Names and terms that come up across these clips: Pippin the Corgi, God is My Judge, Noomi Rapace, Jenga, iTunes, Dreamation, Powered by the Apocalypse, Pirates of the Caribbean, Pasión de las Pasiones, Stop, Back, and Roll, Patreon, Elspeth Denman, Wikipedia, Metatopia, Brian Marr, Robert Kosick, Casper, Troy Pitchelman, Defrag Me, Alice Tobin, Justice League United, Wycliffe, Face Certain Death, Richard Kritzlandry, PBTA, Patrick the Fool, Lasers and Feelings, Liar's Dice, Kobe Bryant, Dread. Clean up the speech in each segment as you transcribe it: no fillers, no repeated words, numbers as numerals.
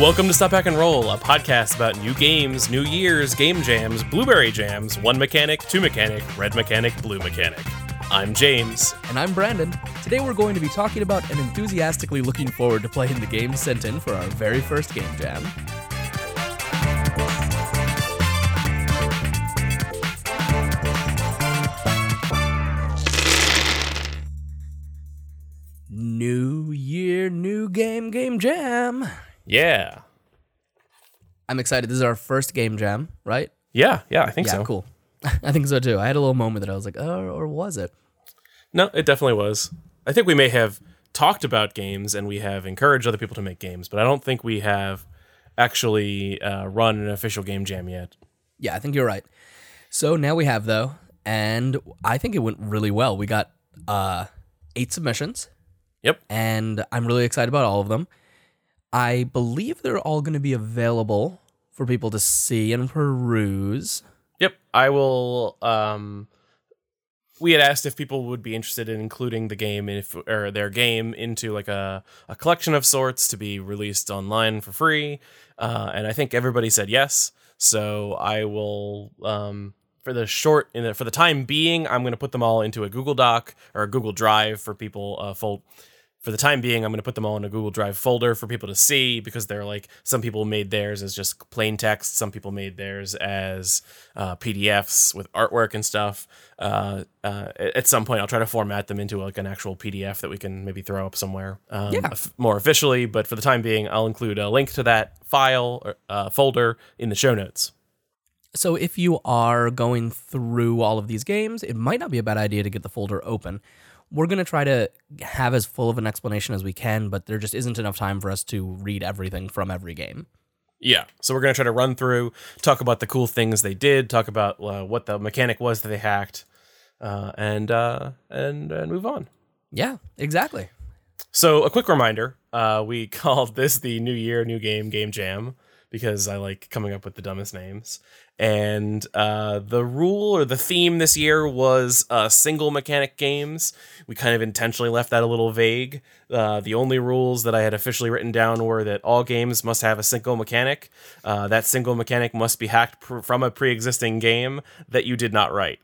Welcome to Stop, Back, and Roll, a podcast about new games, new years, game jams, blueberry jams, one mechanic, two mechanic, red mechanic, blue mechanic. I'm James. And I'm Brandon. Today we're going to be talking about and enthusiastically looking forward to playing the game sent in for our very first game jam. New Year, New Game, Game Jam. Yeah. I'm excited. This is our first game jam, right? Yeah, I think so. Yeah, cool. I think so too. I had a little moment that I was like, oh, or was it? No, it definitely was. I think we may have talked about games and we have encouraged other people to make games, but I don't think we have actually run an official game jam yet. Yeah, I think you're right. So now we have, though, and I think it went really well. We got 8 submissions. Yep. And I'm really excited about all of them. I believe they're all going to be available for people to see and peruse. Yep. I will. We had asked if people would be interested in including the game or their game into like a collection of sorts to be released online for free. And I think everybody said yes. So I will, for the time being, I'm going to put them all into a Google Doc or a Google Drive for people For the time being, I'm going to put them all in a Google Drive folder for people to see, because they're like, some people made theirs as just plain text. Some people made theirs as PDFs with artwork and stuff. At some point, I'll try to format them into like an actual PDF that we can maybe throw up somewhere more officially. But for the time being, I'll include a link to that file or folder in the show notes. So if you are going through all of these games, it might not be a bad idea to get the folder open. We're going to try to have as full of an explanation as we can, but there just isn't enough time for us to read everything from every game. Yeah, so we're going to try to run through, talk about the cool things they did, talk about what the mechanic was that they hacked, and move on. Yeah, exactly. So a quick reminder, we called this the New Year, New Game, Game Jam, because I like coming up with the dumbest names. And the rule or the theme this year was single mechanic games. We kind of intentionally left that a little vague. The only rules that I had officially written down were that all games must have a single mechanic. That single mechanic must be hacked from a pre-existing game that you did not write.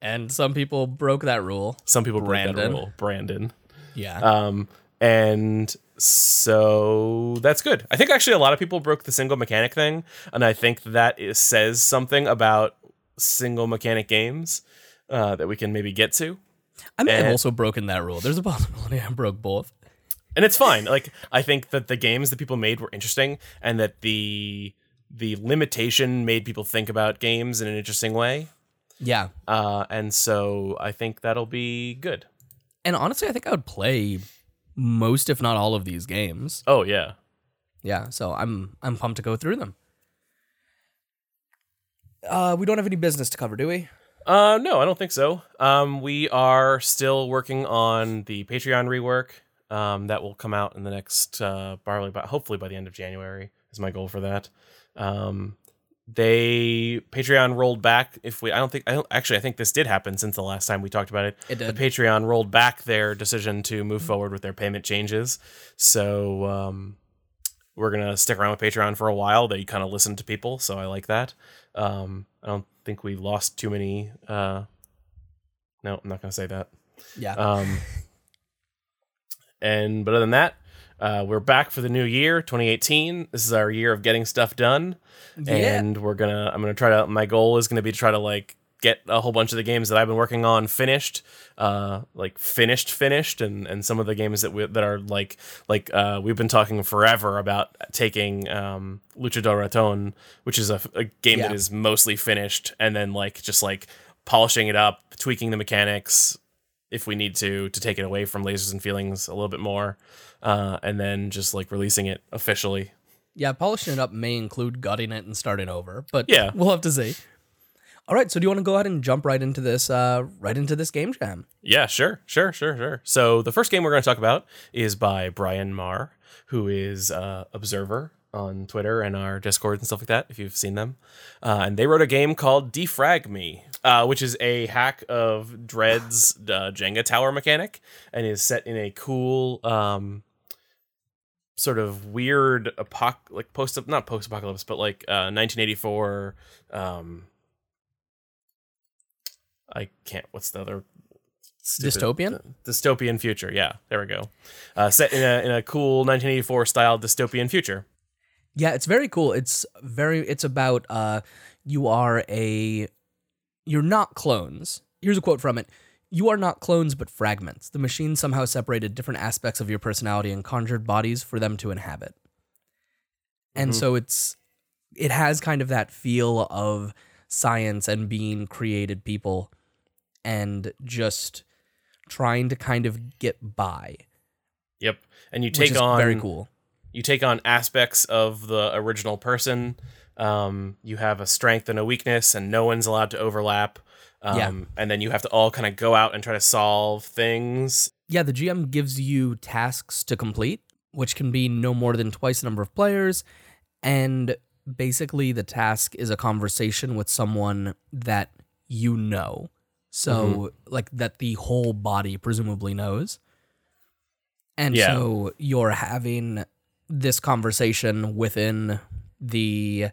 And some people broke that rule. Some people broke that rule. Brandon. Yeah. And so that's good. I think actually a lot of people broke the single mechanic thing, and I think that says something about single mechanic games that we can maybe get to. I may have also broken that rule. There's a possibility I broke both. And it's fine. Like, I think that the games that people made were interesting, and that the limitation made people think about games in an interesting way. Yeah. And so I think that'll be good. And honestly, I think I would play most, if not all, of these games. Oh, yeah. Yeah, so I'm pumped to go through them. We don't have any business to cover, do we? No, I don't think so. We are still working on the Patreon rework. That will come out in the next, hopefully by the end of January is my goal for that. Patreon rolled back. I think this did happen since the last time we talked about it. It did. The Patreon rolled back their decision to move forward with their payment changes. So we're going to stick around with Patreon for a while. They kind of listen to people, so I like that. I don't think we lost too many. No, I'm not going to say that. Yeah. But other than that, we're back for the new year, 2018. This is our year of getting stuff done. Yeah. And I'm going to try to, my goal is going to be to try to like get a whole bunch of the games that I've been working on finished, finished. And some of the games that are we've been talking forever about taking, Lucha del Raton, which is a game that is mostly finished. And then just polishing it up, tweaking the mechanics, if we need to take it away from Lasers and Feelings a little bit more, and then just releasing it officially. Yeah, polishing it up may include gutting it and starting over, but yeah, we'll have to see. All right, so do you want to go ahead and jump right into this game jam? Yeah, sure. So the first game we're going to talk about is by Brian Marr, who is Observer on Twitter and our Discord and stuff like that, if you've seen them. And they wrote a game called Defrag Me, which is a hack of Dread's Jenga tower mechanic, and is set in a cool sort of weird post-apocalypse, but 1984. I can't. What's the other? Dystopian future. Yeah, there we go. Set in a cool 1984 style dystopian future. Yeah, it's very cool. It's about you're not clones. Here's a quote from it. You are not clones, but fragments. The machine somehow separated different aspects of your personality and conjured bodies for them to inhabit. And so it has kind of that feel of science and being created people and just trying to kind of get by. Yep. And very cool. You take on aspects of the original person. You have a strength and a weakness, and no one's allowed to overlap. And then you have to all kind of go out and try to solve things. Yeah, the GM gives you tasks to complete, which can be no more than twice the number of players. And basically the task is a conversation with someone that you know. So that the whole body presumably knows. And so you're having this conversation within the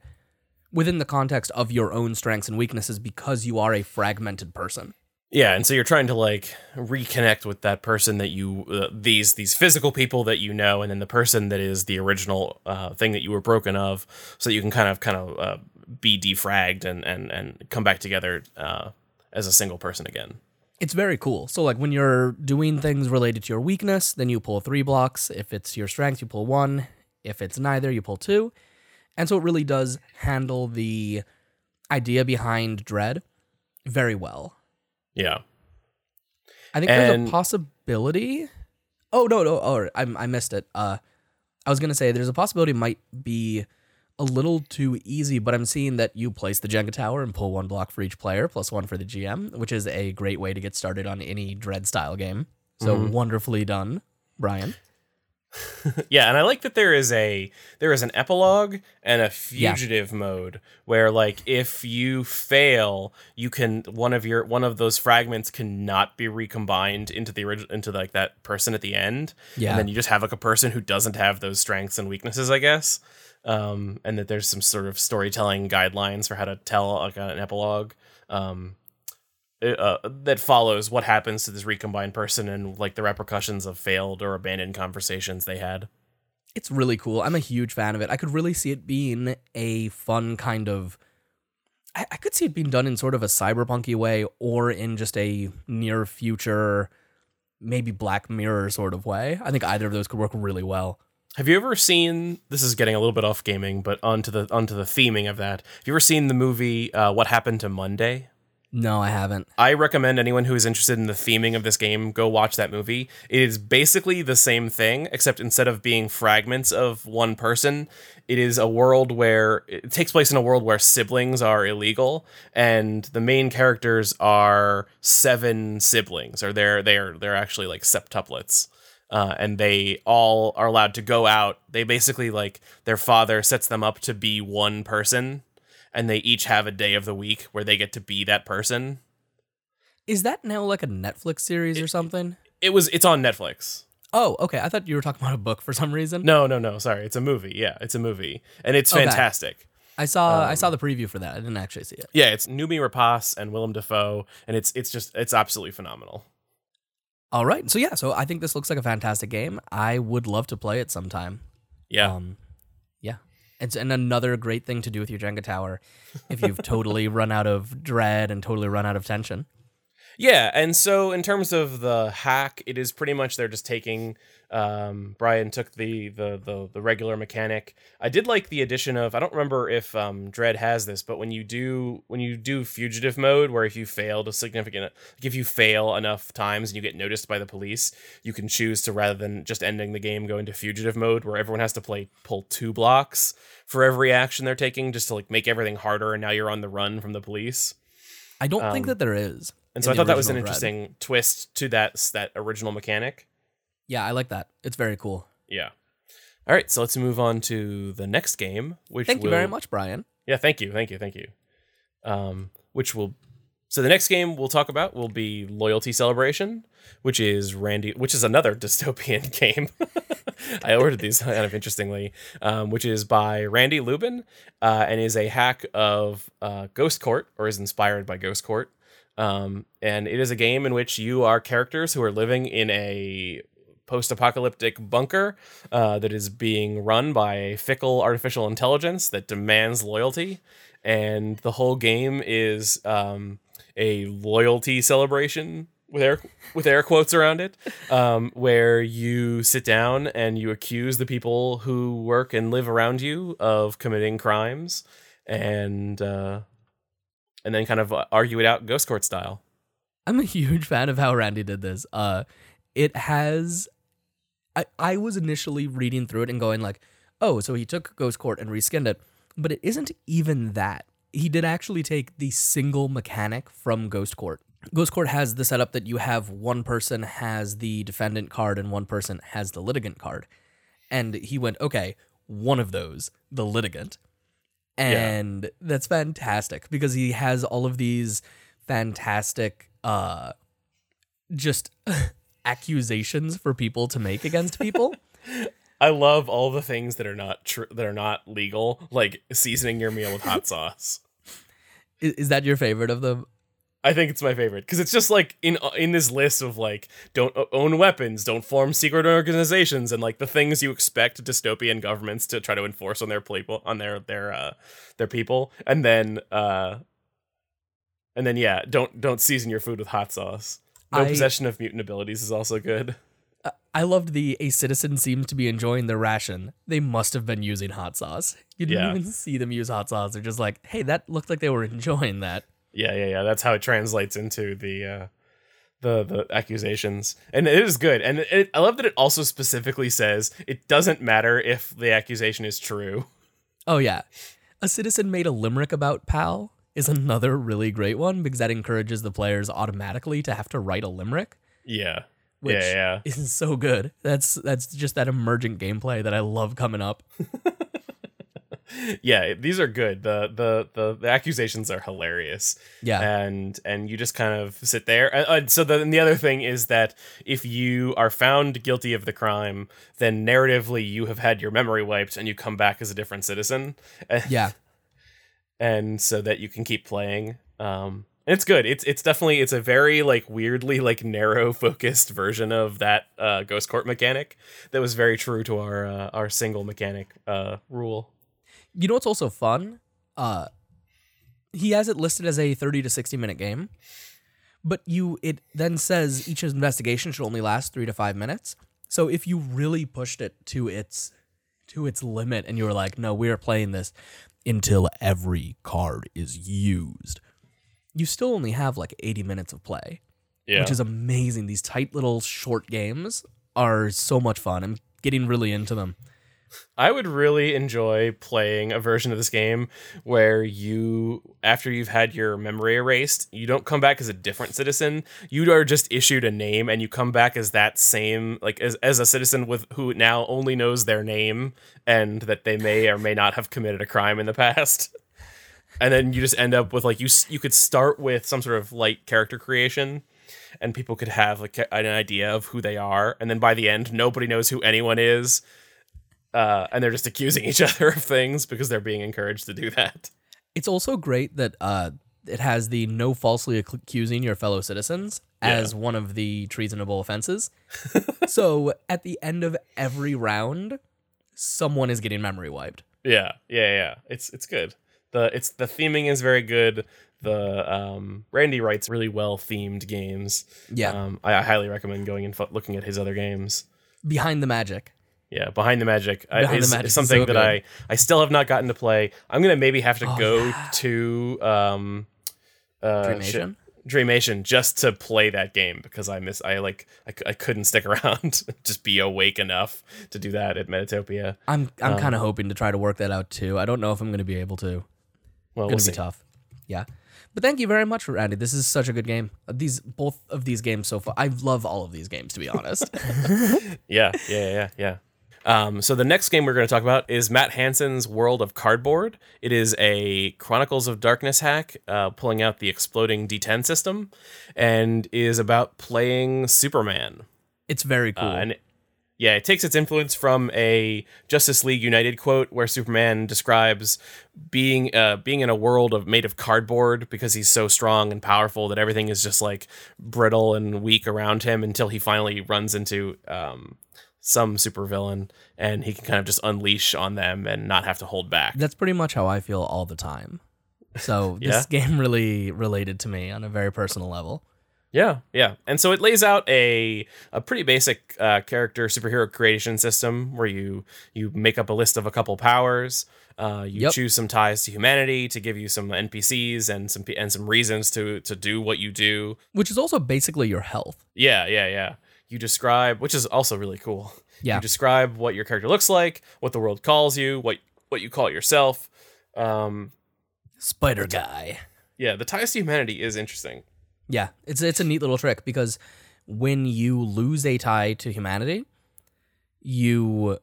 context of your own strengths and weaknesses, because you are a fragmented person. Yeah, and so you're trying to reconnect with that person that you these physical people that you know, and then the person that is the original thing that you were broken of, so that you can kind of be defragged and come back together as a single person again. It's very cool. So when you're doing things related to your weakness, then you pull 3 blocks. If it's your strength, you pull 1. If it's neither, you pull 2. And so it really does handle the idea behind Dread very well. Yeah. I think there's a possibility. Oh, no. Oh, I missed it. I was going to say there's a possibility it might be a little too easy, but I'm seeing that you place the Jenga tower and pull 1 block for each player, plus 1 for the GM, which is a great way to get started on any Dread-style game. So wonderfully done, Brian. Yeah, and I like that there is an epilogue and a fugitive mode where if you fail, you can one of those fragments cannot be recombined into the original into that person at the end. Yeah. And then you just have a person who doesn't have those strengths and weaknesses, I guess. And that there's some sort of storytelling guidelines for how to tell an epilogue. That follows what happens to this recombined person and the repercussions of failed or abandoned conversations they had. It's really cool. I'm a huge fan of it. I could really see it being a fun kind of... I could see it being done in sort of a cyberpunky way, or in just a near future, maybe Black Mirror sort of way. I think either of those could work really well. Have you ever seen, this is getting a little bit off gaming, but onto the theming of that, have you ever seen the movie What Happened to Monday? No, I haven't. I recommend anyone who is interested in the theming of this game, go watch that movie. It is basically the same thing, except instead of being fragments of one person, it takes place in a world where siblings are illegal, and the main characters are 7 siblings, or they're actually septuplets. And they all are allowed to go out. They basically, their father sets them up to be one person, and they each have a day of the week where they get to be that person. Is that now a Netflix series or something? It's on Netflix. Oh, okay. I thought you were talking about a book for some reason. No. Sorry. It's a movie. Yeah, it's a movie. And it's fantastic. I saw the preview for that. I didn't actually see it. Yeah, it's Noomi Rapace and Willem Dafoe, and it's absolutely phenomenal. All right. So I think this looks like a fantastic game. I would love to play it sometime. Yeah. And another great thing to do with your Jenga tower if you've totally run out of dread and totally run out of tension. Yeah, and so in terms of the hack, it is pretty much they're just taking... Brian took the regular mechanic. I did like the addition of... I don't remember if Dread has this, but when you do fugitive mode, where if you fail enough times and you get noticed by the police, you can choose to, rather than just ending the game, go into fugitive mode, where everyone has to pull 2 blocks for every action they're taking, just to make everything harder, and now you're on the run from the police. I don't think that there is. And so I thought that was an interesting twist to that original mechanic. Yeah, I like that. It's very cool. Yeah. All right, so let's move on to the next game. Thank you very much, Brian. Yeah, thank you. Which will So the next game we'll talk about will be Loyalty Celebration, which is another dystopian game. I ordered these kind of interestingly, which is by Randy Lubin and is a hack of Ghost Court, or is inspired by Ghost Court. And it is a game in which you are characters who are living in a post-apocalyptic bunker that is being run by a fickle artificial intelligence that demands loyalty. And the whole game is a loyalty celebration with air quotes around it, where you sit down and you accuse the people who work and live around you of committing crimes, and then kind of argue it out Ghost Court style. I'm a huge fan of how Randy did this. It has... I was initially reading through it and going like, oh, so he took Ghost Court and reskinned it, but it isn't even that. He did actually take the single mechanic from Ghost Court. Ghost Court has the setup that you have one person has the defendant card and one person has the litigant card. And he went, okay, one of those, the litigant. And that's fantastic because he has all of these fantastic just accusations for people to make against people. I love all the things that are not legal, like seasoning your meal with hot sauce. Is that your favorite of them? I think it's my favorite because it's just like in this list of like, don't own weapons, don't form secret organizations, and like the things you expect dystopian governments to try to enforce on their people, on their people, and then don't season your food with hot sauce. Possession of mutant abilities is also good. I loved a citizen seems to be enjoying their ration. They must have been using hot sauce. You didn't even see them use hot sauce. They're just like, hey, that looked like they were enjoying that. Yeah. That's how it translates into the accusations. And it is good. And I love that it also specifically says it doesn't matter if the accusation is true. Oh, yeah. A citizen made a limerick about Pal is another really great one because that encourages the players automatically to have to write a limerick. Yeah. Which is so good. That's just that emergent gameplay that I love coming up. Yeah, these are good. The accusations are hilarious. Yeah, and you just kind of sit there. So then the other thing is that if you are found guilty of the crime, then narratively you have had your memory wiped and you come back as a different citizen. Yeah, and so that you can keep playing. It's good. It's definitely, it's a very like weirdly like narrow focused version of that Ghost Court mechanic that was very true to our single mechanic rule. You know what's also fun? He has it listed as a 30 to 60 minute game, but it then says each investigation should only last 3 to 5 minutes. So if you really pushed it to its limit and you were like, no, we are playing this until every card is used, you still only have like 80 minutes of play, which is amazing. These tight little short games are so much fun. I'm getting really into them. I would really enjoy playing a version of this game where you, after you've had your memory erased, you don't come back as a different citizen. You are just issued a name and you come back as that same, like as a citizen with who now only knows their name and that they may or may not have committed a crime in the past. And then you just end up with like you could start with some sort of light character creation and people could have like an idea of who they are. And then by the end, nobody knows who anyone is. And they're just accusing each other of things because they're being encouraged to do that. It's also great that it has the no falsely accusing your fellow citizens as one of the treasonable offenses. So at the end of every round, someone is getting memory wiped. Yeah. It's good. The theming is very good. Randy writes really well themed games. Yeah, I highly recommend going and looking at his other games. Behind the Magic. Yeah, Behind the Magic is something that I still have not gotten to play. I'm gonna maybe have to go to Dreamation just to play that game because I couldn't stick around, just be awake enough to do that at Metatopia. I'm kind of hoping to try to work that out too. I don't know if I'm going to be able to. Well, it's going to be tough. Yeah. But thank you very much, Randy. This is such a good game. Both of these games so far. I love all of these games, to be honest. Yeah. So the next game we're going to talk about is Matt Hansen's World of Cardboard. It is a Chronicles of Darkness hack, pulling out the exploding D10 system, and is about playing Superman. It's very cool. Yeah, it takes its influence from a Justice League United quote where Superman describes being in a world made of cardboard because he's so strong and powerful that everything is just like brittle and weak around him until he finally runs into some supervillain and he can kind of just unleash on them and not have to hold back. That's pretty much how I feel all the time. So this game really related to me on a very personal level. Yeah. And so it lays out a pretty basic character superhero creation system where you make up a list of a couple powers. You choose some ties to humanity to give you some NPCs and some reasons to do what you do. Which is also basically your health. Yeah. You describe, which is also really cool. Yeah. You describe what your character looks like, what the world calls you, what you call yourself. Spider guy. Yeah, the ties to humanity is interesting. Yeah, it's a neat little trick because when you lose a tie to humanity, you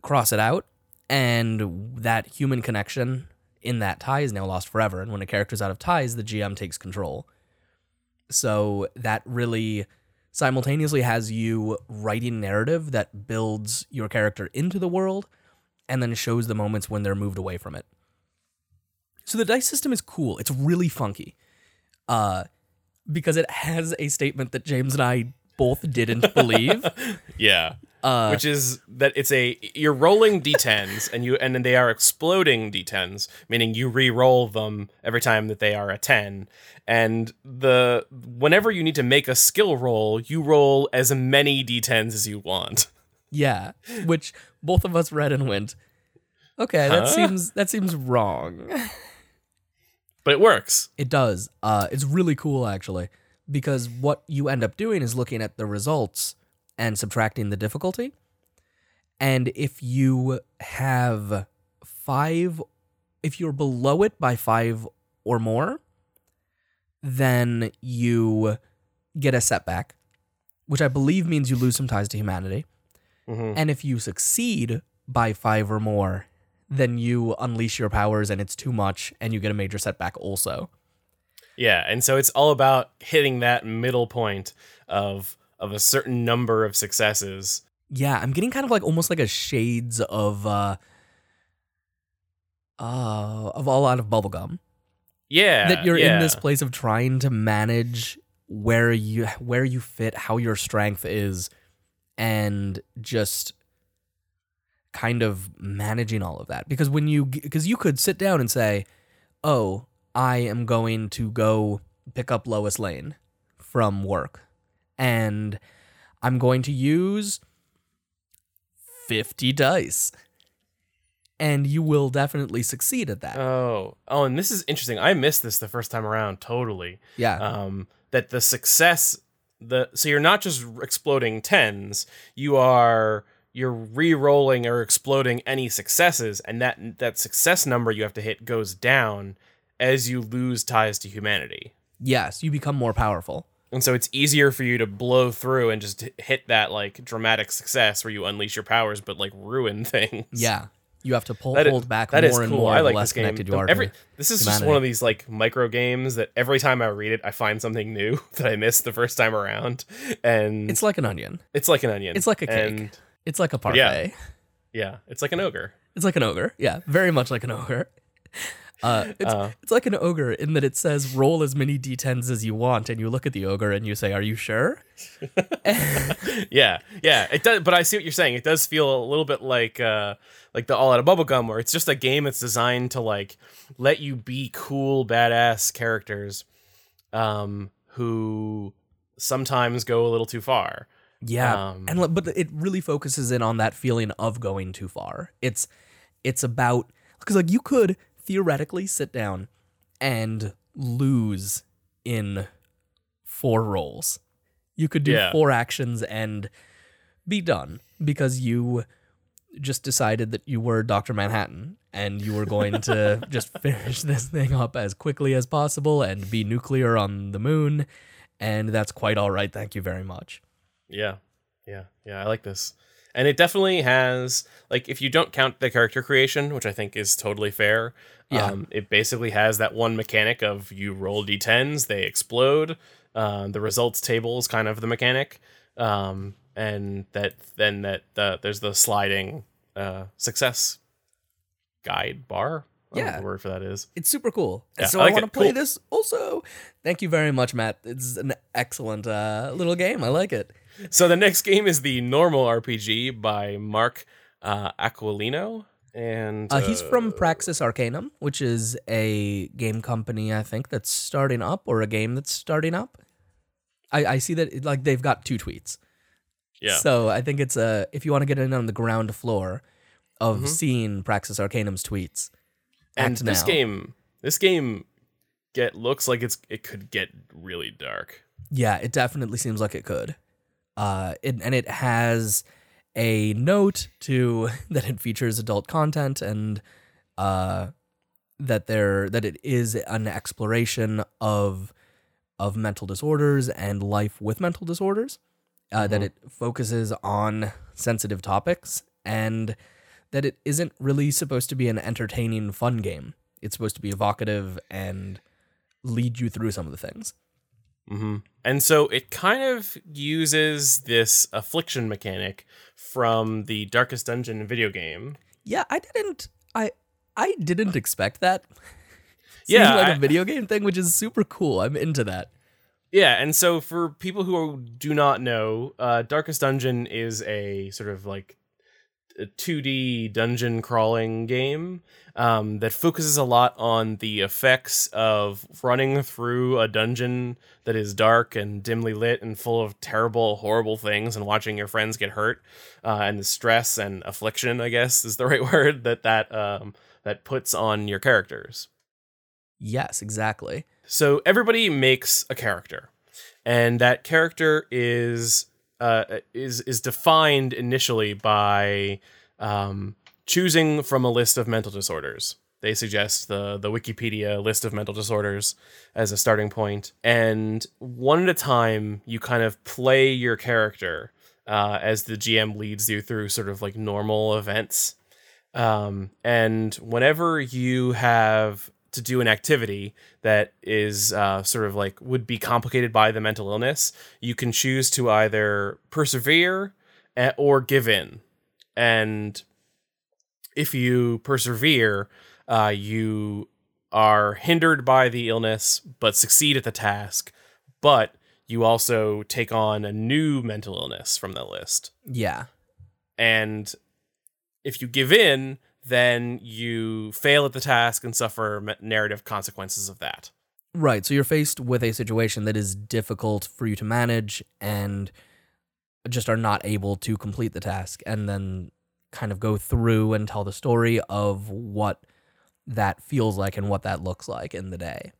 cross it out, and that human connection in that tie is now lost forever. And when a character's out of ties, the GM takes control. So that really simultaneously has you writing narrative that builds your character into the world and then shows the moments when they're moved away from it. So the dice system is cool. It's really funky. Because it has a statement that James and I both didn't believe. Yeah. Which is that you're rolling D10s and then they are exploding D10s, meaning you re-roll them every time that they are a 10. And whenever you need to make a skill roll, you roll as many D10s as you want. Yeah. Which both of us read and went, okay, that seems wrong. But it works. It does. It's really cool, actually, because what you end up doing is looking at the results and subtracting the difficulty. And if you have if you're below it by 5 or more, then you get a setback, which I believe means you lose some ties to humanity. Mm-hmm. And if you succeed by 5 or more, then you unleash your powers and it's too much and you get a major setback also. Yeah, and so it's all about hitting that middle point of a certain number of successes. Yeah, I'm getting kind of like almost like a shades of All Out of Bubblegum. Yeah. That you're in this place of trying to manage where you fit, how your strength is, and just kind of managing all of that, because because you could sit down and say, oh, I am going to go pick up Lois Lane from work and I'm going to use 50 dice, and you will definitely succeed at that. Oh, and this is interesting. I missed this the first time around. Totally. Yeah. That the success, so you're not just exploding tens, you're re-rolling or exploding any successes, and that success number you have to hit goes down as you lose ties to humanity. Yes, you become more powerful. And so it's easier for you to blow through and just hit that like dramatic success where you unleash your powers but like ruin things. Yeah. You have to hold back more and more. I like this game. This is just one of these like micro games that every time I read it, I find something new that I missed the first time around. And it's like an onion. It's like an onion. It's like a cake. It's like a parfait. Yeah, it's like an ogre. It's like an ogre, yeah. Very much like an ogre. It's like an ogre in that it says roll as many D10s as you want, and you look at the ogre and you say, are you sure? Yeah, it does. But I see what you're saying. It does feel a little bit like the All Out of Bubblegum, where it's just a game that's designed to like let you be cool, badass characters who sometimes go a little too far. Yeah, but it really focuses in on that feeling of going too far. It's about, because like you could theoretically sit down and lose in 4 rolls. You could do 4 actions and be done because you just decided that you were Dr. Manhattan and you were going to just finish this thing up as quickly as possible and be nuclear on the moon, and that's quite all right. Thank you very much. Yeah. I like this. And it definitely has, like, if you don't count the character creation, which I think is totally fair, it basically has that one mechanic of you roll d10s, they explode. The results table is kind of the mechanic. And then there's the sliding success guide bar. I don't know what the word for that is. It's super cool. Yeah, so I want to play this also. Thank you very much, Matt. It's an excellent little game. I like it. So the next game is the Normal RPG by Mark Aquilino. And he's from Praxis Arcanum, which is a game company, I think, that's starting up, or a game that's starting up. I see that they've got 2 tweets. Yeah. So I think it's if you want to get in on the ground floor of seeing Praxis Arcanum's tweets. And this game looks like it could get really dark. Yeah, it definitely seems like it could. It has a note that it features adult content and that it is an exploration of mental disorders and life with mental disorders. That it focuses on sensitive topics and that it isn't really supposed to be an entertaining, fun game. It's supposed to be evocative and lead you through some of the things. Mm-hmm. And so it kind of uses this affliction mechanic from the Darkest Dungeon video game. Yeah, I didn't expect that. Yeah, seems like a video game thing, which is super cool. I'm into that. Yeah, and so for people who do not know, Darkest Dungeon is a sort of a 2D dungeon crawling game that focuses a lot on the effects of running through a dungeon that is dark and dimly lit and full of terrible, horrible things, and watching your friends get hurt, and the stress and affliction, I guess, is the right word that puts on your characters. Yes, exactly. So everybody makes a character, and that character is defined initially by choosing from a list of mental disorders. They suggest the Wikipedia list of mental disorders as a starting point. And one at a time, you kind of play your character as the GM leads you through sort of normal events. And whenever you have to do an activity that is would be complicated by the mental illness, you can choose to either persevere or give in. And if you persevere, you are hindered by the illness, but succeed at the task, but you also take on a new mental illness from the list. Yeah. And if you give in, then you fail at the task and suffer narrative consequences of that. Right, so you're faced with a situation that is difficult for you to manage and just are not able to complete the task, and then kind of go through and tell the story of what that feels like and what that looks like in the day.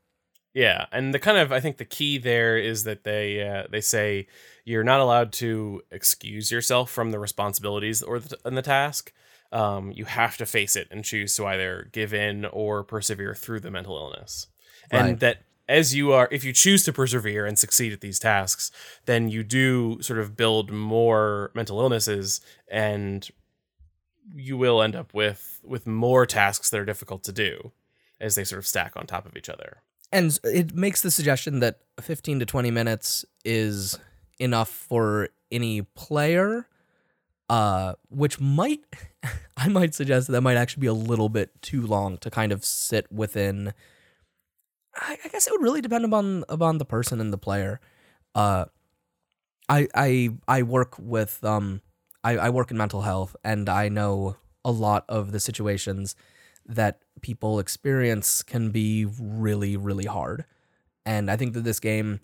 Yeah, and I think the key there is that they say you're not allowed to excuse yourself from the responsibilities and the task. You have to face it and choose to either give in or persevere through the mental illness. Right. And that if you choose to persevere and succeed at these tasks, then you do sort of build more mental illnesses, and you will end up with more tasks that are difficult to do as they sort of stack on top of each other. And it makes the suggestion that 15 to 20 minutes is enough for any player. Which I might suggest that might actually be a little bit too long to kind of sit within. I guess it would really depend upon the person and the player. I work with I work in mental health, and I know a lot of the situations that people experience can be really, really hard, and I think that this game,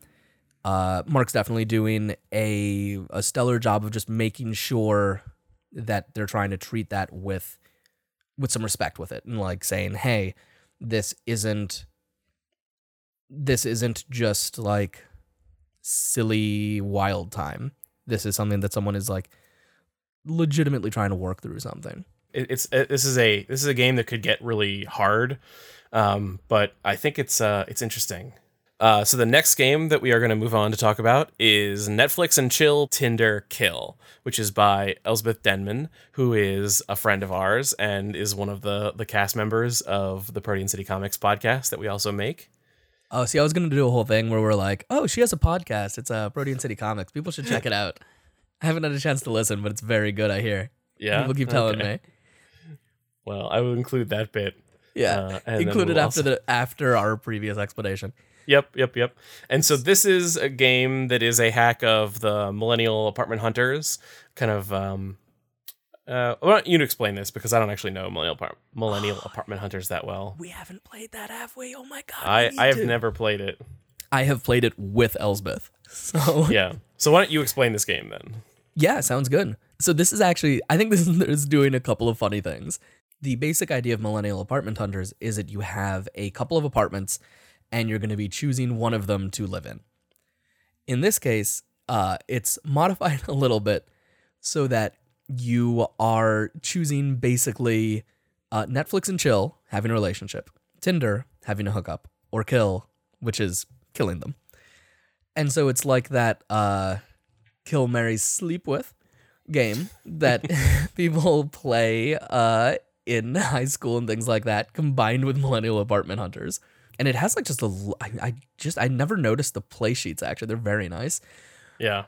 Mark's definitely doing a stellar job of just making sure that they're trying to treat that with some respect with it, and saying, hey, this isn't just silly wild time. This is something that someone is legitimately trying to work through something. This is a game that could get really hard, but I think it's interesting. So the next game that we are going to move on to talk about is Netflix and Chill, Tinder Kill, which is by Elspeth Denman, who is a friend of ours and is one of the cast members of the Protean City Comics podcast that we also make. Oh, see, I was going to do a whole thing where we're like, oh, she has a podcast. It's Protean City Comics. People should check it out. I haven't had a chance to listen, but it's very good, I hear. Yeah. People keep telling me. Well, I will include that bit. Yeah. Include it after our previous explanation. Yep. And so this is a game that is a hack of the Millennial Apartment Hunters. Kind of, I want you to explain this because I don't actually know Millennial Apartment Hunters that well. We haven't played that, have we? Oh my God. I have never played it. I have played it with Elspeth. So yeah. So why don't you explain this game then? Yeah, sounds good. So this is actually, I think this is doing a couple of funny things. The basic idea of Millennial Apartment Hunters is that you have a couple of apartments and you're going to be choosing one of them to live in. In this case, it's modified a little bit so that you are choosing basically Netflix and Chill, having a relationship, Tinder, having a hookup, or Kill, which is killing them. And so it's like that Kill, Marry, Sleep With game that people play in high school and things like that, combined with Millennial Apartment Hunters. And it has like just I never noticed the play sheets, actually. They're very nice. Yeah.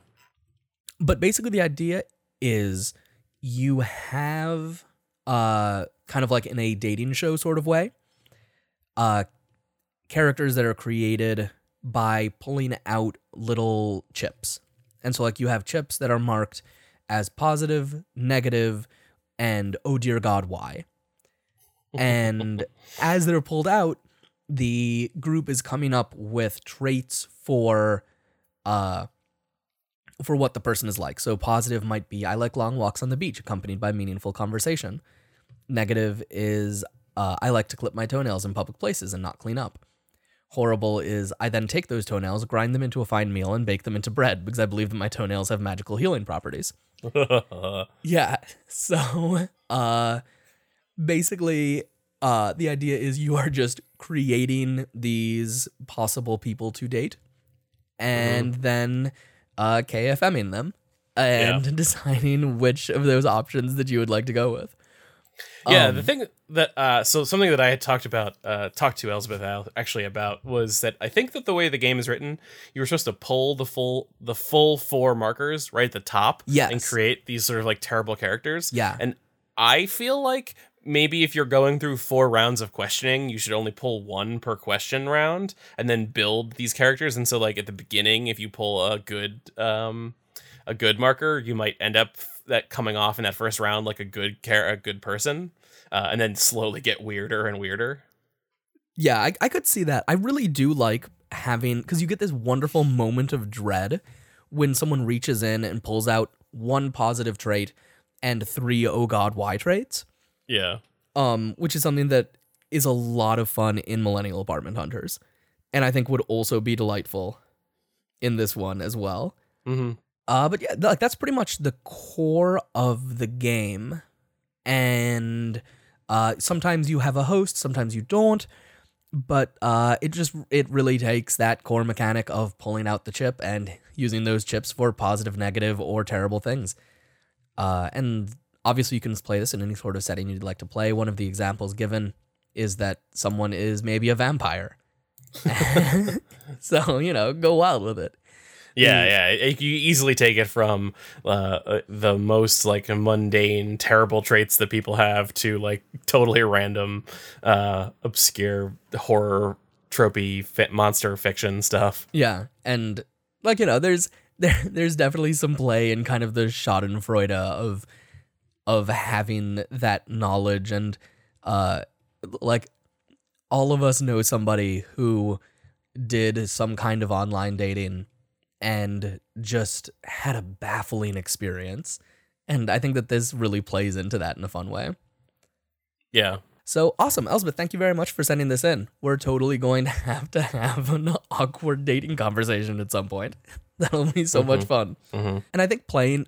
But basically the idea is you have kind of like in a dating show sort of way, characters that are created by pulling out little chips. And so like you have chips that are marked as positive, negative, and oh dear God, why? And as they're pulled out, the group is coming up with traits for what the person is like. So positive might be, I like long walks on the beach accompanied by meaningful conversation. Negative is, I like to clip my toenails in public places and not clean up. Horrible is, I then take those toenails, grind them into a fine meal, and bake them into bread because I believe that my toenails have magical healing properties. Yeah. So basically, the idea is you are just creating these possible people to date and then KFMing them and deciding which of those options that you would like to go with. Yeah, the thing that something that I had talked to Elspeth actually about was that I think that the way the game is written, you were supposed to pull the full four markers right at the top and create these sort of like terrible characters. Yeah. And I feel like maybe if you're going through four rounds of questioning, you should only pull one per question round and then build these characters. And so like at the beginning, if you pull a good marker, you might end up that coming off in that first round like a good person, and then slowly get weirder and weirder. Yeah, I could see that. I really do like having, because you get this wonderful moment of dread when someone reaches in and pulls out one positive trait and three oh god why traits. Yeah. Which is something that is a lot of fun in Millennial Apartment Hunters, and I think would also be delightful in this one as well. Mm-hmm. But yeah, that's pretty much the core of the game. And sometimes you have a host, sometimes you don't. But it really takes that core mechanic of pulling out the chip and using those chips for positive, negative, or terrible things. And obviously you can play this in any sort of setting you'd like to play. One of the examples given is that someone is maybe a vampire. So, go wild with it. Yeah. You easily take it from the most like mundane, terrible traits that people have to like totally random, obscure horror tropey monster fiction stuff. Yeah, and like there's definitely some play in kind of the Schadenfreude of having that knowledge, and like all of us know somebody who did some kind of online dating and just had a baffling experience. And I think that this really plays into that in a fun way. Yeah. So awesome. Elspeth, thank you very much for sending this in. We're totally going to have an awkward dating conversation at some point. That'll be so much fun. Mm-hmm. And I think playing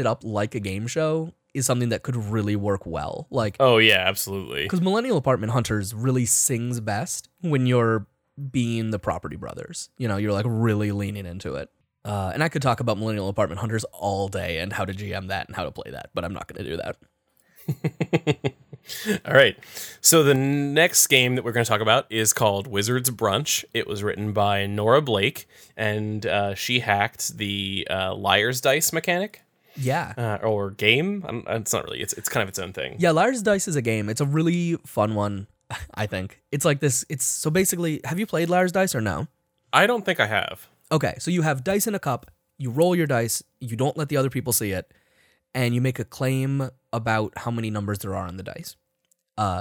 it up like a game show is something that could really work well. Like, oh yeah, absolutely. Because Millennial Apartment Hunters really sings best when you're being the Property Brothers. You know, you're like really leaning into it. And I could talk about Millennial Apartment Hunters all day and how to GM that and how to play that, but I'm not going to do that. All right. So the next game that we're going to talk about is called Wizard's Brunch. It was written by Nora Blake, and she hacked the Liar's Dice mechanic. Yeah. Or game. It's not really. It's kind of its own thing. Yeah, Liar's Dice is a game. It's a really fun one, I think. It's like this. It's so basically, have you played Liar's Dice or no? I don't think I have. Okay, so you have dice in a cup, you roll your dice, you don't let the other people see it, and you make a claim about how many numbers there are on the dice.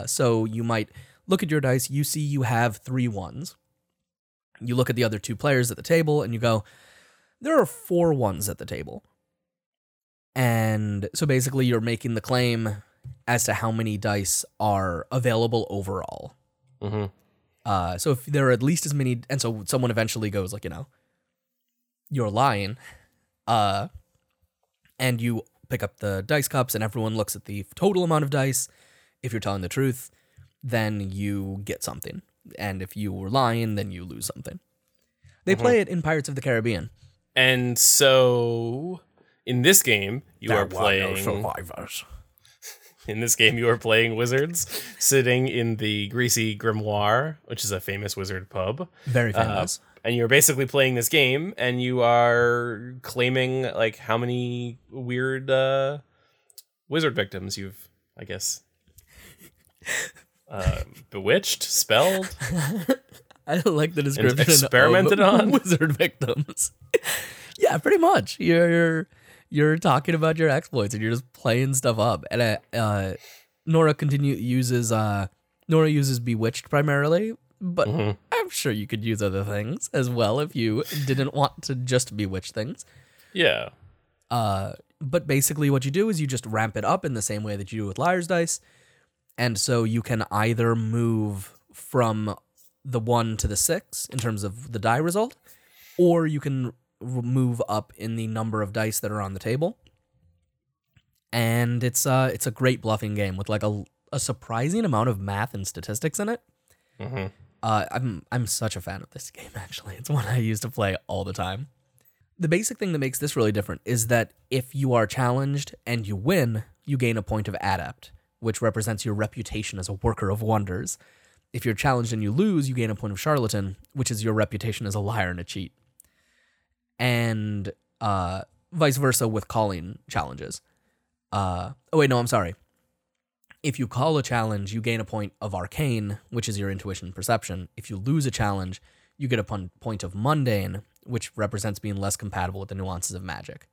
So you might look at your dice, you see you have 3 ones. You look at the other 2 players at the table, and you go, there are 4 ones at the table. And so basically you're making the claim as to how many dice are available overall. Mm-hmm. So if there are at least as many, and so someone eventually goes like, you know, you're lying, and you pick up the dice cups and everyone looks at the total amount of dice. If you're telling the truth, then you get something. And if you were lying, then you lose something. They play it in Pirates of the Caribbean. And so in this game, you are playing survivors. In this game, you are playing wizards sitting in the Greasy Grimoire, which is a famous wizard pub. Very famous. And you're basically playing this game, and you are claiming like how many weird wizard victims you've, I guess, bewitched, spelled. I like the description. Experimented on wizard victims. Yeah, pretty much. You're talking about your exploits, and you're just playing stuff up. And Nora uses Bewitched primarily, but mm-hmm. I'm sure you could use other things as well if you didn't want to just bewitch things. Yeah. But basically what you do is you just ramp it up in the same way that you do with Liar's Dice. And so you can either move from the 1 to the 6 in terms of the die result, or you can move up in the number of dice that are on the table. And it's a great bluffing game with like a surprising amount of math and statistics in it. Mm-hmm. I'm such a fan of this game, actually. It's one I used to play all the time. The basic thing that makes this really different is that if you are challenged and you win, you gain a point of adept, which represents your reputation as a worker of wonders. If you're challenged and you lose, you gain a point of charlatan, which is your reputation as a liar and a cheat. And vice versa with calling challenges. If you call a challenge, you gain a point of arcane, which is your intuition and perception. If you lose a challenge, you get a point of mundane, which represents being less compatible with the nuances of magic.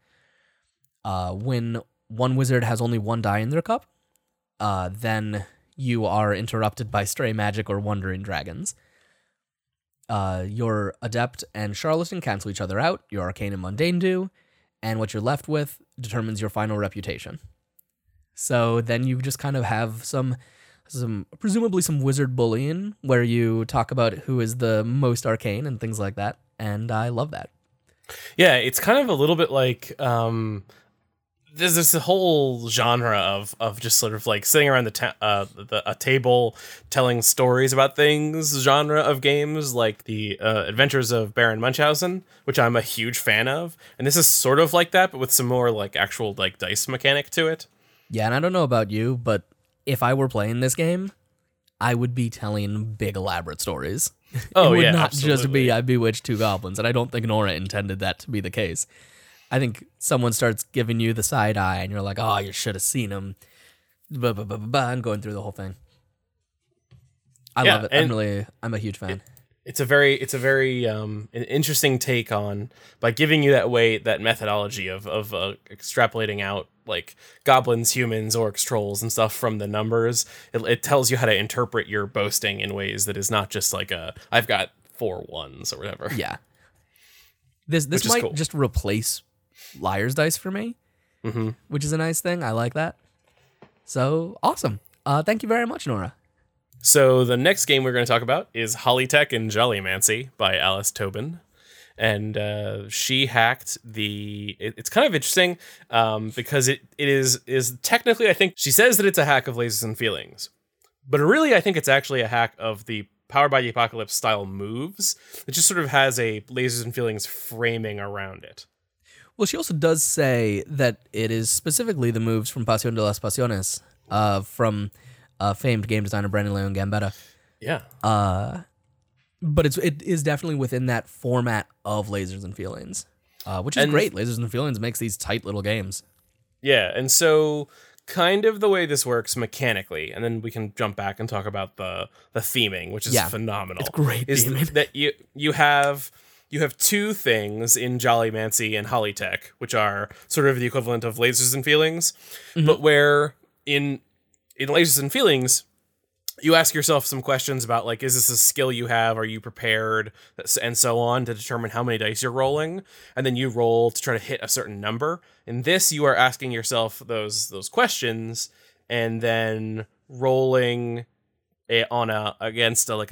When one wizard has only 1 die in their cup, then you are interrupted by stray magic or wandering dragons. Your adept and charlatan cancel each other out, your arcane and mundane do, and what you're left with determines your final reputation. So then you just kind of have some presumably some wizard bullying where you talk about who is the most arcane and things like that, and I love that. Yeah, it's kind of a little bit like there's this whole genre of just sort of like sitting around a table telling stories about things genre of games like the Adventures of Baron Munchausen, which I'm a huge fan of. And this is sort of like that, but with some more like actual like dice mechanic to it. Yeah, and I don't know about you, but if I were playing this game, I would be telling big elaborate stories. Oh, yeah, It would not just be I bewitched 2 goblins, and I don't think Nora intended that to be the case. I think someone starts giving you the side eye, and you're like, oh, you should have seen him. Blah, blah, blah, blah, blah. I'm going through the whole thing. I love it. I'm a huge fan. It's a very an interesting take on by giving you that methodology of extrapolating out like goblins, humans, orcs, trolls, and stuff from the numbers. It tells you how to interpret your boasting in ways that is not just like I've got 4 ones or whatever. Yeah, this might just replace Liar's Dice for me, mm-hmm. which is a nice thing. I like that. So awesome! Thank you very much, Nora. So the next game we're going to talk about is Hollytech and Jollymancy by Alice Tobin. And she hacked it's kind of interesting because it is technically, I think she says that it's a hack of Lasers and Feelings, but really I think it's actually a hack of the Powered by the Apocalypse style moves. It just sort of has a Lasers and Feelings framing around it. Well, she also does say that it is specifically the moves from Pasión de las Pasiones, from famed game designer Brandon Leon Gambetta. Yeah. But it is definitely within that format of Lasers and Feelings, which is great. Lasers and Feelings makes these tight little games. Yeah, and so kind of the way this works mechanically, and then we can jump back and talk about the theming, which is phenomenal. It's great theming. Is that you have two things in Jollymancy and Hollytech, which are sort of the equivalent of Lasers and Feelings, but where in Lasers and Feelings, you ask yourself some questions about, like, is this a skill you have? Are you prepared? And so on, to determine how many dice you're rolling. And then you roll to try to hit a certain number. In this, you are asking yourself those questions and then rolling it against rolling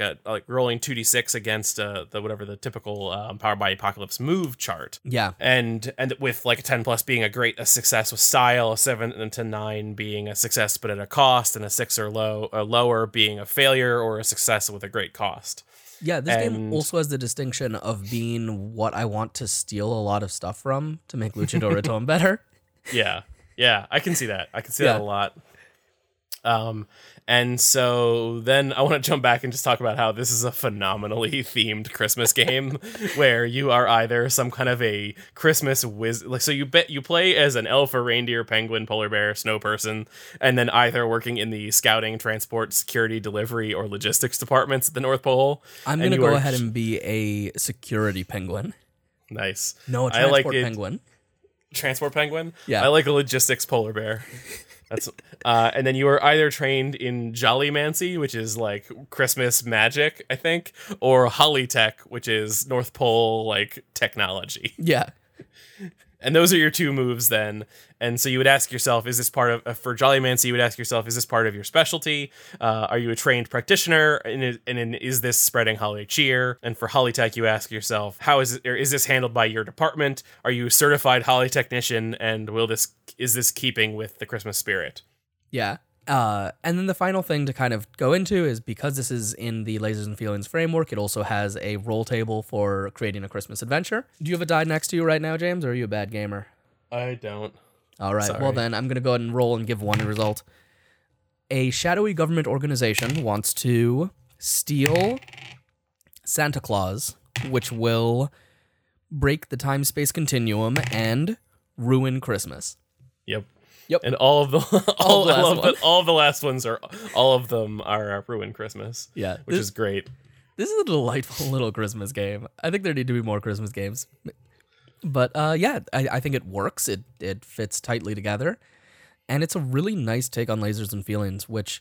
2d6 against the typical Powered by Apocalypse move chart. Yeah. And with like a 10 plus being a success with style, a 7 to 9 being a success but at a cost, and a 6 or lower being a failure or a success with a great cost. Yeah, this game also has the distinction of being what I want to steal a lot of stuff from to make Luchador Raton better. Yeah, I can see that. I can see that a lot. And so then I want to jump back and just talk about how this is a phenomenally themed Christmas game where you are either some kind of a Christmas wizard. Like, so you play as an elf, a reindeer, penguin, polar bear, snow person, and then either working in the scouting, transport, security, delivery, or logistics departments at the North Pole. I'm going to go ahead and be a security penguin. Nice. No, a transport penguin. Transport penguin? Yeah. I like a logistics polar bear. That's, and then you are either trained in Jollymancy, which is like Christmas magic, I think, or Hollytech, which is North Pole like technology. Yeah. And those are your two moves then. And so you would ask yourself, is this part of your specialty? Are you a trained practitioner? And is this spreading holiday cheer? And for Hollytech, you ask yourself, is this handled by your department? Are you a certified Holly technician? And is this keeping with the Christmas spirit? Yeah. And then the final thing to kind of go into is, because this is in the Lasers and Feelings framework, it also has a roll table for creating a Christmas adventure. Do you have a die next to you right now, James, or are you a bad gamer? I don't. All right. Sorry. Well, then I'm going to go ahead and roll and give one result. A shadowy government organization wants to steal Santa Claus, which will break the time-space continuum and ruin Christmas. Yep. And all of the last ones are ruined Christmas. Yeah. Which is great. This is a delightful little Christmas game. I think there need to be more Christmas games. But I think it works. It fits tightly together. And it's a really nice take on Lasers and Feelings, which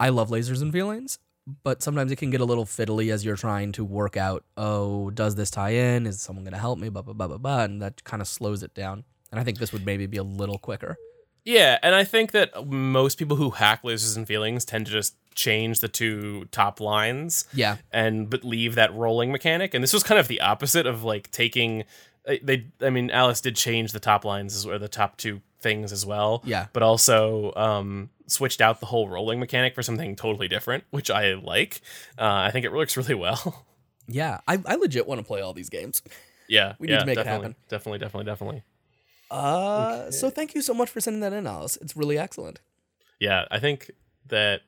I love Lasers and Feelings, but sometimes it can get a little fiddly as you're trying to work out, oh, does this tie in? Is someone going to help me? Blah, blah, blah, blah, blah. And that kind of slows it down. And I think this would maybe be a little quicker. Yeah, and I think that most people who hack Lasers and Feelings tend to just change the two top lines. Yeah. But leave that rolling mechanic. And this was kind of the opposite of, like, Alice did change the top lines, or the top two things as well. Yeah. But also switched out the whole rolling mechanic for something totally different, which I like. I think it works really well. Yeah, I legit want to play all these games. Yeah. We need to make it happen. Definitely. Okay. So thank you so much for sending that in, Alice. It's really excellent. Yeah, I think that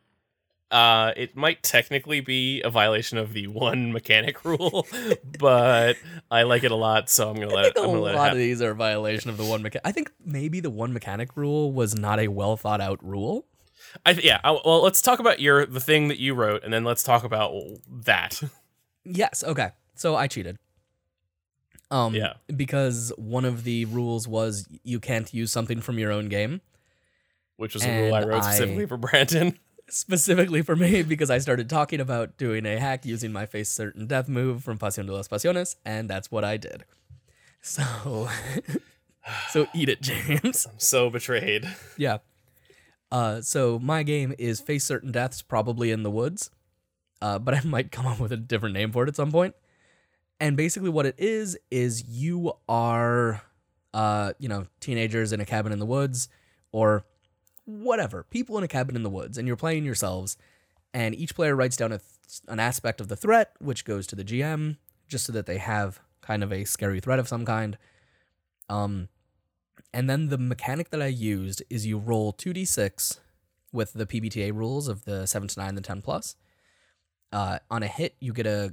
it might technically be a violation of the one mechanic rule, but I like it a lot, so I'm going to let it happen. A lot of these are a violation of the one mechanic. I think maybe the one mechanic rule was not a well thought out rule. Well, let's talk about the thing that you wrote, and then let's talk about that. Yes, okay. So I cheated. Because one of the rules was you can't use something from your own game, which was a rule I wrote specifically for Brandon, specifically for me, because I started talking about doing a hack using my Face Certain Death move from Pasión de las Pasiones, and that's what I did. So eat it, James. I'm so betrayed. Yeah. So my game is Face Certain Deaths, probably in the woods, but I might come up with a different name for it at some point. And basically what it is you are, teenagers in a cabin in the woods, or whatever, people in a cabin in the woods, and you're playing yourselves, And each player writes down an aspect of the threat, which goes to the GM, just so that they have kind of a scary threat of some kind. And then the mechanic that I used is you roll 2d6 with the PBTA rules of the 7 to 9 and the 10 plus. On a hit, you get a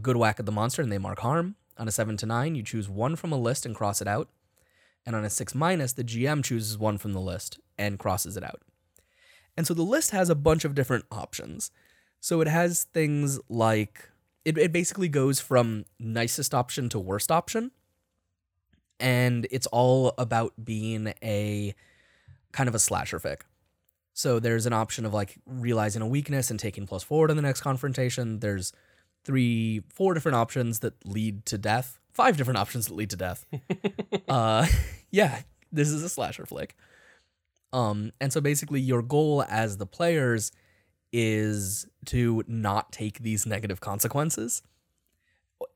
good whack at the monster and they mark harm. On a 7 to 9, you choose one from a list and cross it out. And on a 6 minus, the GM chooses one from the list and crosses it out. And so the list has a bunch of different options. So it has things like, it basically goes from nicest option to worst option. And it's all about being a kind of a slasher fic. So there's an option of like realizing a weakness and taking +4 to the next confrontation. There's 4 different options that lead to death. 5 different options that lead to death. Yeah, this is a slasher flick. And so basically your goal as the players is to not take these negative consequences.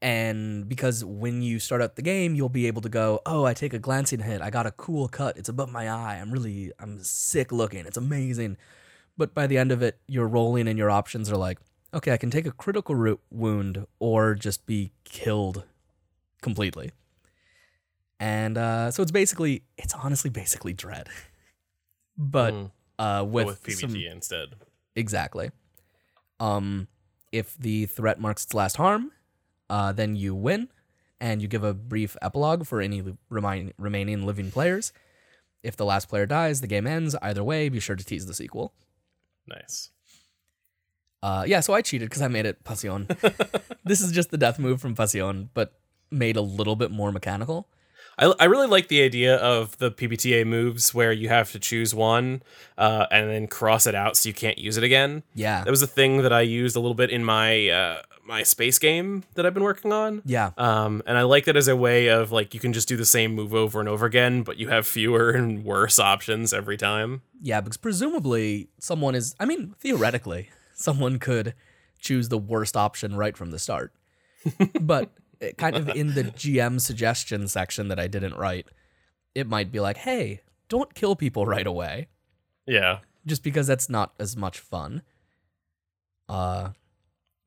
And because when you start out the game, you'll be able to go, oh, I take a glancing hit. I got a cool cut. It's above my eye. I'm sick looking. It's amazing. But by the end of it, you're rolling and your options are like, okay, I can take a critical wound or just be killed completely. And so it's honestly basically Dread. But with PBT instead. Exactly. If the threat marks its last harm, then you win, and you give a brief epilogue for any remaining living players. If the last player dies, the game ends. Either way, be sure to tease the sequel. Nice. Yeah, so I cheated because I made it Pasión. This is just the death move from Pasión, but made a little bit more mechanical. I really like the idea of the PBTA moves where you have to choose one and then cross it out so you can't use it again. Yeah. That was a thing that I used a little bit in my my space game that I've been working on. Yeah. And I like that as a way of, like, you can just do the same move over and over again, but you have fewer and worse options every time. Yeah, because presumably theoretically, someone could choose the worst option right from the start. But... kind of in the GM suggestion section that I didn't write, it might be like, hey, don't kill people right away. Yeah. Just because that's not as much fun. But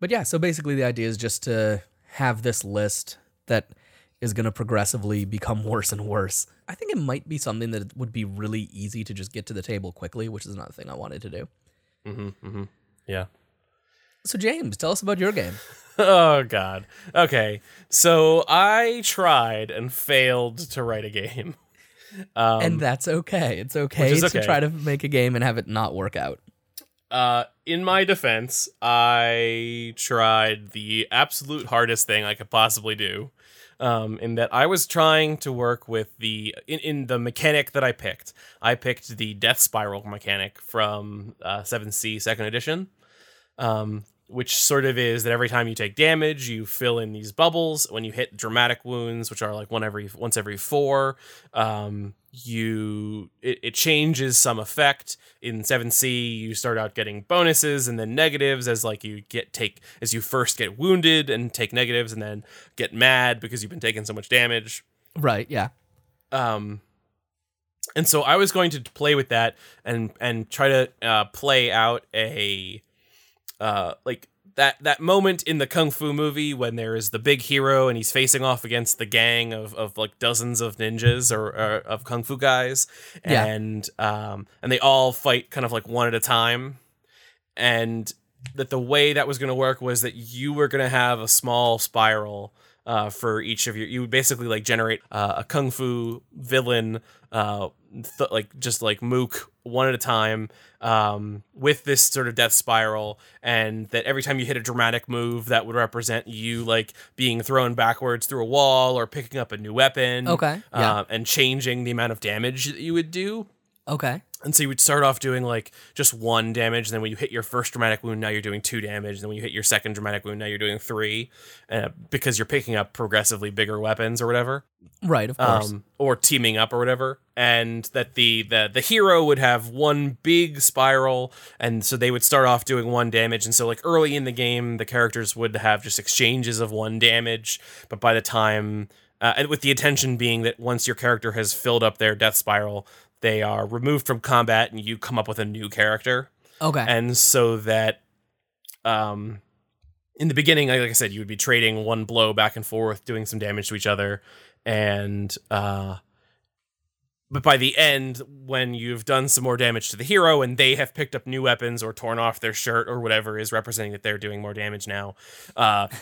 yeah, so basically the idea is just to have this list that is going to progressively become worse and worse. I think it might be something that would be really easy to just get to the table quickly, which is another thing I wanted to do. Mm-hmm, mm-hmm. Yeah. So James, tell us about your game. Oh, God. Okay, so I tried and failed to write a game. And that's okay. It's okay to try to make a game and have it not work out. In my defense, I tried the absolute hardest thing I could possibly do, in that I was trying to work with the mechanic that I picked. I picked the Death Spiral mechanic from 7C 2nd edition. Which sort of is that every time you take damage, you fill in these bubbles. When you hit dramatic wounds, which are like once every 4, it changes some effect. In 7C, you start out getting bonuses and then negatives as like as you first get wounded and take negatives and then get mad because you've been taking so much damage. Right. Yeah. And so I was going to play with that and try to play out a. Like that moment in the Kung Fu movie when there is the big hero and he's facing off against the gang of like dozens of ninjas or of Kung Fu guys. Yeah. And they all fight kind of like one at a time. And that the way that was going to work was that you were going to have a small spiral for each of you would basically like generate a Kung Fu villain, Mook one at a time, with this sort of death spiral, and that every time you hit a dramatic move, that would represent you like being thrown backwards through a wall or picking up a new weapon. Okay. Yeah. And changing the amount of damage that you would do. Okay. And so you would start off doing like just 1 damage. And then when you hit your first dramatic wound, now you're doing 2 damage. And then when you hit your second dramatic wound, now you're doing 3, because you're picking up progressively bigger weapons or whatever. Right, of course. Or teaming up or whatever. And that the hero would have 1 big spiral. And so they would start off doing 1 damage. And so like early in the game, the characters would have just exchanges of 1 damage. But by the time, and with the intention being that once your character has filled up their death spiral, they are removed from combat and you come up with a new character. Okay. And so that In the beginning, like I said, you would be trading one blow back and forth, doing some damage to each other. And but by the end, when you've done some more damage to the hero and they have picked up new weapons or torn off their shirt or whatever is representing that they're doing more damage now,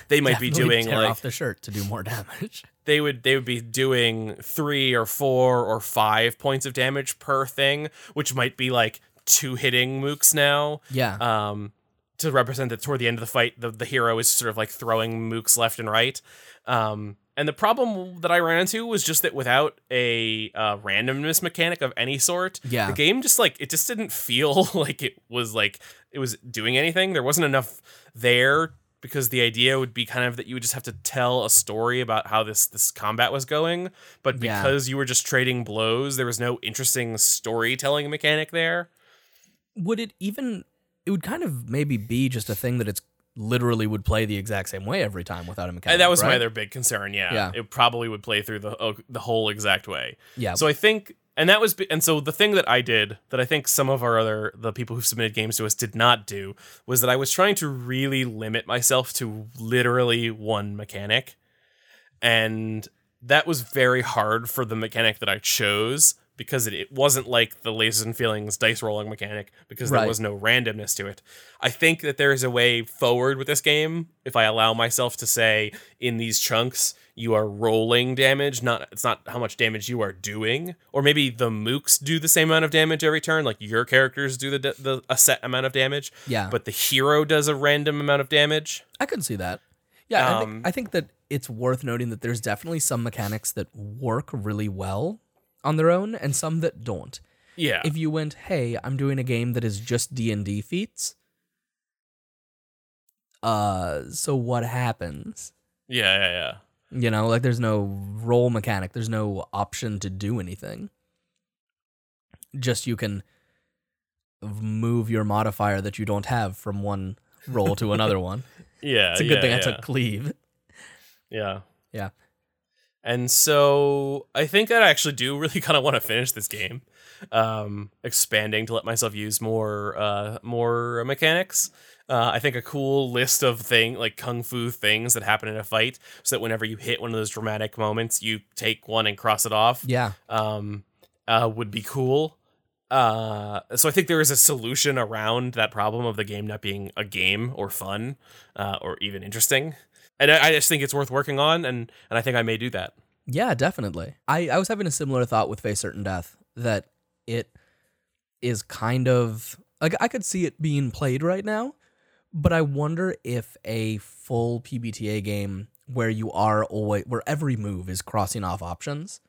they might be doing tear off the shirt to do more damage. They would be doing 3 or 4 or 5 points of damage per thing, which might be like 2 hitting mooks now. Yeah. To represent that toward the end of the fight, the hero is sort of like throwing mooks left and right. And the problem that I ran into was just that without a randomness mechanic of any sort, the game just like, it just didn't feel like it was doing anything. There wasn't enough there because the idea would be kind of that you would just have to tell a story about how this combat was going. But because you were just trading blows, there was no interesting storytelling mechanic there. It would kind of maybe be just a thing that it's literally would play the exact same way every time without a mechanic. And that was my other big concern. Yeah. It probably would play through the whole exact way. Yeah. So I think, so the thing that I did that I think some of the people who submitted games to us did not do was that I was trying to really limit myself to literally one mechanic. And that was very hard for the mechanic that I chose, because it wasn't like the Lasers and Feelings dice rolling mechanic, because there was no randomness to it. I think that there is a way forward with this game if I allow myself to say, in these chunks, you are rolling damage, it's not how much damage you are doing. Or maybe the mooks do the same amount of damage every turn, like your characters do a set amount of damage, but the hero does a random amount of damage. I could see that. Yeah, I think that it's worth noting that there's definitely some mechanics that work really well on their own, and some that don't. Yeah. If you went, hey, I'm doing a game that is just D&D feats, so what happens? Yeah. You know, like, there's no role mechanic, there's no option to do anything. Just you can move your modifier that you don't have from one roll to another one. Yeah, it's a good thing I took cleave. Yeah. And so I think I actually do really kind of want to finish this game, expanding to let myself use more mechanics. I think a cool list of kung fu things that happen in a fight, so that whenever you hit one of those dramatic moments, you take one and cross it off. Yeah, would be cool. So I think there is a solution around that problem of the game not being a game or fun or even interesting. And I just think it's worth working on, and I think I may do that. Yeah, definitely. I was having a similar thought with Face Certain Death, that it is kind of... like, I could see it being played right now, but I wonder if a full PBTA game where you are always... where every move is crossing off options,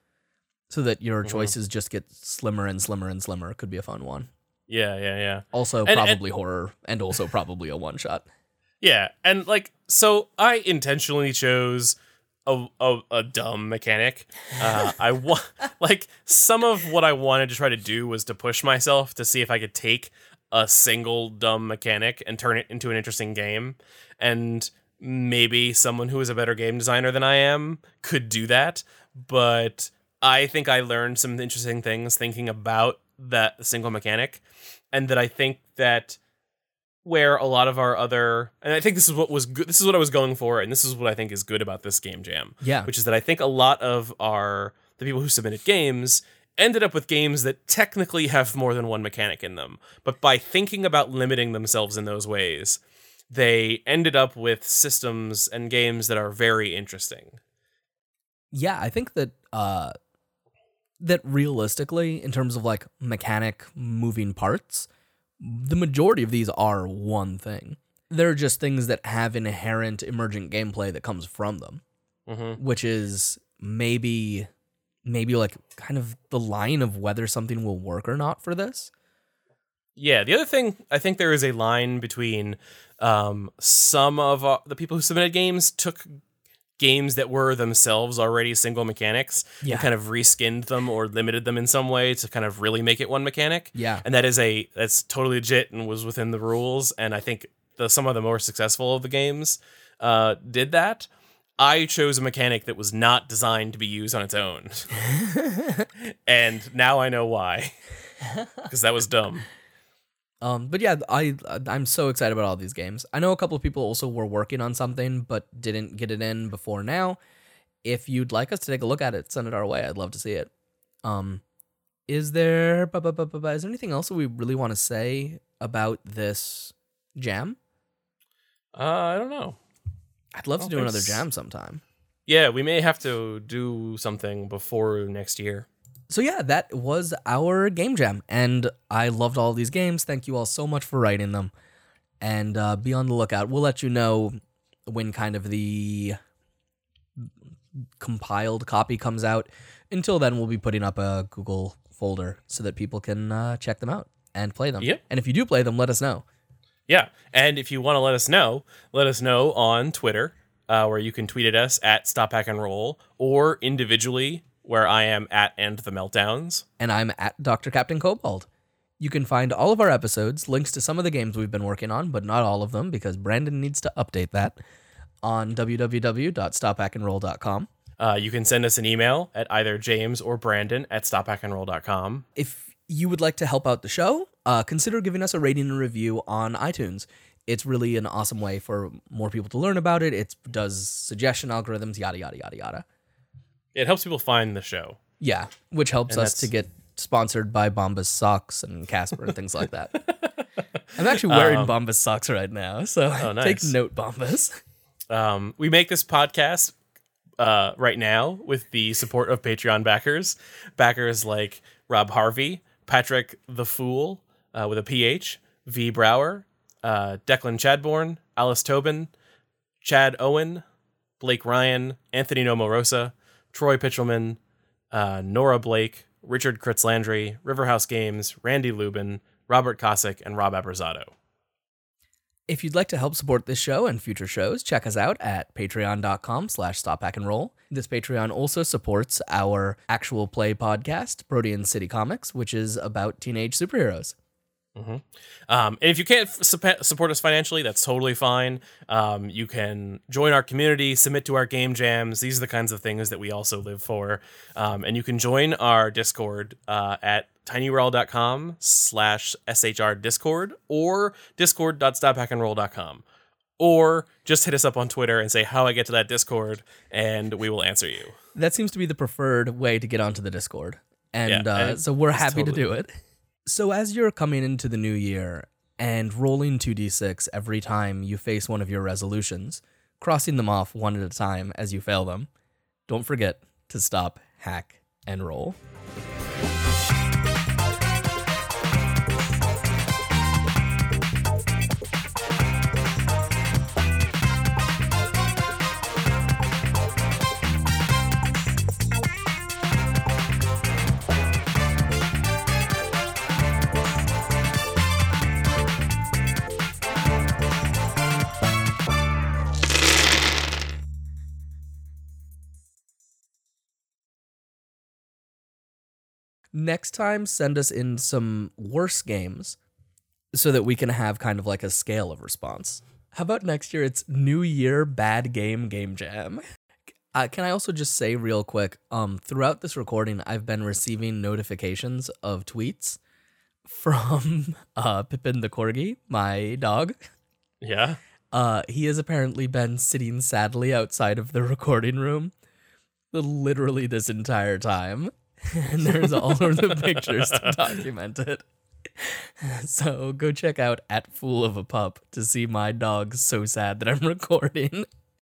so that your choices just get slimmer and slimmer and slimmer, could be a fun one. Yeah. Also, probably horror, and also probably a one-shot. Yeah, and so I intentionally chose a dumb mechanic. Some of what I wanted to try to do was to push myself to see if I could take a single dumb mechanic and turn it into an interesting game. And maybe someone who is a better game designer than I am could do that. But I think I learned some interesting things thinking about that single mechanic, and that I think that where a lot of our other, and I think this is what was good, this is what I was going for, and this is what I think is good about this game jam. Yeah. Which is that I think a lot of the people who submitted games ended up with games that technically have more than one mechanic in them. But by thinking about limiting themselves in those ways, they ended up with systems and games that are very interesting. Yeah, I think that that realistically, in terms of mechanic moving parts, the majority of these are one thing. They're just things that have inherent emergent gameplay that comes from them, which is maybe kind of the line of whether something will work or not for this. Yeah, the other thing, I think there is a line between some of the people who submitted games took games that were themselves already single mechanics and kind of reskinned them or limited them in some way to kind of really make it one mechanic. Yeah. And that's totally legit and was within the rules. And I think some of the more successful of the games did that. I chose a mechanic that was not designed to be used on its own. And now I know why, because that was dumb. But yeah, I'm so excited about all these games. I know a couple of people also were working on something but didn't get it in before now. If you'd like us to take a look at it, send it our way. I'd love to see it. Is there anything else that we really want to say about this jam? I don't know. I'd love to do another jam sometime. Yeah, we may have to do something before next year. So yeah, that was our game jam, and I loved all these games. Thank you all so much for writing them, and be on the lookout. We'll let you know when kind of the compiled copy comes out. Until then, we'll be putting up a Google folder so that people can check them out and play them. Yep. And if you do play them, let us know. Yeah, and if you want to let us know on Twitter, where you can tweet at us at Stop, Back, and Roll, or individually, where I am at End the Meltdowns. And I'm at Dr. Captain Cobalt. You can find all of our episodes, links to some of the games we've been working on, but not all of them, because Brandon needs to update that, on www.stopbackandroll.com. You can send us an email at either James or Brandon at stopbackandroll.com. If you would like to help out the show, consider giving us a rating and review on iTunes. It's really an awesome way for more people to learn about it. It does suggestion algorithms, yada, yada, yada, yada. It helps people find the show. Yeah, which helps us to get sponsored by Bombas Socks and Casper and things like that. I'm actually wearing Bombas Socks right now, so take note, Bombas. We make this podcast right now with the support of Patreon backers. Backers like Rob Harvey, Patrick the Fool, with a PH, V. Brower, Declan Chadbourne, Alice Tobin, Chad Owen, Blake Ryan, Anthony Nomorosa, Troy Pitchelman, Nora Blake, Richard Kritzlandry, Riverhouse Games, Randy Lubin, Robert Kosick, and Rob Abrazzato. If you'd like to help support this show and future shows, check us out at patreon.com/stopbackandroll. This Patreon also supports our actual play podcast, Protean City Comics, which is about teenage superheroes. Mm-hmm. And if you can't support us financially, that's totally fine. You can join our community, submit to our game jams. These are the kinds of things that we also live for. And you can join our Discord at tinyurl.com/shrDiscord or discord.stophackandroll.com, or just hit us up on Twitter and say how I get to that Discord and we will answer you. That seems to be the preferred way to get onto the Discord. And so we're happy to do it. So as you're coming into the new year and rolling 2d6 every time you face one of your resolutions, crossing them off one at a time as you fail them, don't forget to stop, hack, and roll. Next time, send us in some worse games so that we can have kind of like a scale of response. How about next year? It's New Year Bad Game Jam. Can I also just say real quick, throughout this recording, I've been receiving notifications of tweets from Pippin the Corgi, my dog. Yeah. He has apparently been sitting sadly outside of the recording room literally this entire time. And there's all of the pictures to document it. So go check out @fool of a pup to see my dog so sad that I'm recording.